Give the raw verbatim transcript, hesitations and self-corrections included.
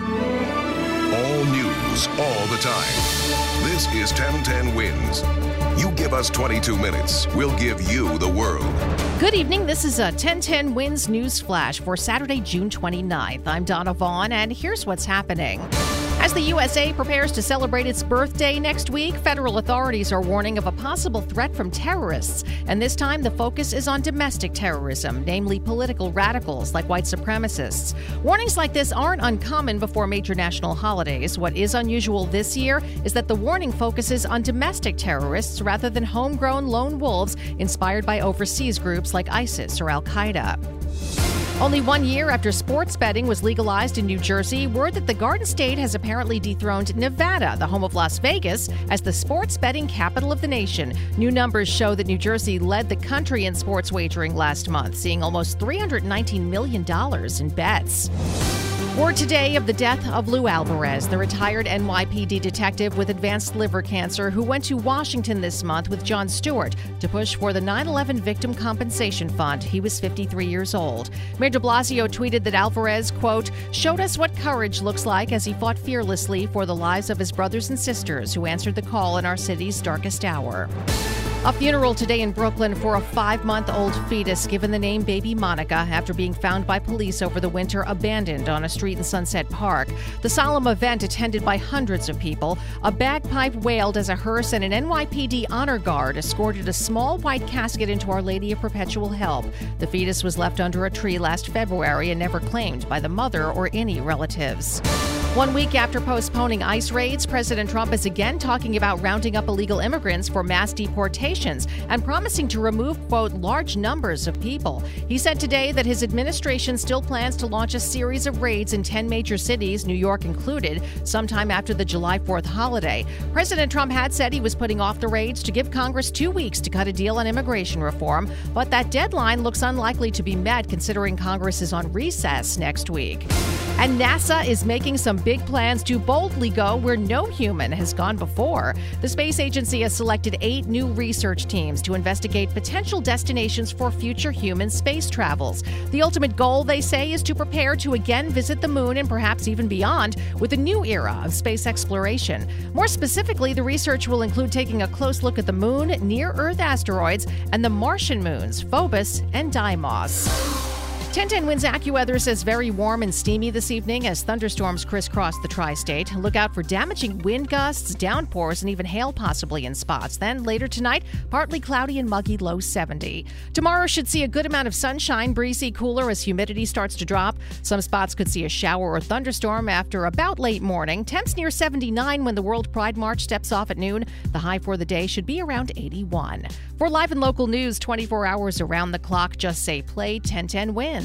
All news, all the time. This is ten ten Wins. You give us twenty-two minutes, we'll give you the world. Good evening. This is a ten ten Wins News Flash for Saturday, June twenty-ninth. I'm Donna Vaughn, and here's what's happening. As the U S A prepares to celebrate its birthday next week, federal authorities are warning of a possible threat from terrorists. And this time, the focus is on domestic terrorism, namely political radicals like white supremacists. Warnings like this aren't uncommon before major national holidays. What is unusual this year is that the warning focuses on domestic terrorists rather than homegrown lone wolves inspired by overseas groups like ISIS or Al-Qaeda. Only one year after sports betting was legalized in New Jersey, word that the Garden State has apparently dethroned Nevada, the home of Las Vegas, as the sports betting capital of the nation. New numbers show that New Jersey led the country in sports wagering last month, seeing almost three hundred nineteen million dollars in bets. Word today of the death of Lou Alvarez, the retired N Y P D detective with advanced liver cancer who went to Washington this month with John Stewart to push for the nine eleven Victim Compensation Fund. He was fifty-three years old. Mayor de Blasio tweeted that Alvarez, quote, showed us what courage looks like as he fought fearlessly for the lives of his brothers and sisters who answered the call in our city's darkest hour. A funeral today in Brooklyn for a five-month-old fetus given the name Baby Monica after being found by police over the winter abandoned on a street in Sunset Park. The solemn event attended by hundreds of people. A bagpipe wailed as a hearse and an N Y P D honor guard escorted a small white casket into Our Lady of Perpetual Help. The fetus was left under a tree last February and never claimed by the mother or any relatives. One week after postponing ICE raids, President Trump is again talking about rounding up illegal immigrants for mass deportations and promising to remove, quote, large numbers of people. He said today that his administration still plans to launch a series of raids in ten major cities, New York included, sometime after the July fourth holiday. President Trump had said he was putting off the raids to give Congress two weeks to cut a deal on immigration reform, but that deadline looks unlikely to be met considering Congress is on recess next week. And NASA is making some big plans to boldly go where no human has gone before. The space agency has selected eight new research teams to investigate potential destinations for future human space travels. The ultimate goal, they say, is to prepare to again visit the moon and perhaps even beyond with a new era of space exploration. More specifically, the research will include taking a close look at the moon, near-Earth asteroids, and the Martian moons Phobos and Deimos. ten ten Wins AccuWeather says very warm and steamy this evening as thunderstorms crisscross the tri-state. Look out for damaging wind gusts, downpours, and even hail possibly in spots. Then later tonight, partly cloudy and muggy, low seventy. Tomorrow should see a good amount of sunshine, breezy, cooler as humidity starts to drop. Some spots could see a shower or thunderstorm after about late morning. Temps near seventy-nine when the World Pride March steps off at noon. The high for the day should be around eighty-one. For live and local news, twenty-four hours around the clock, just say play ten ten Wins.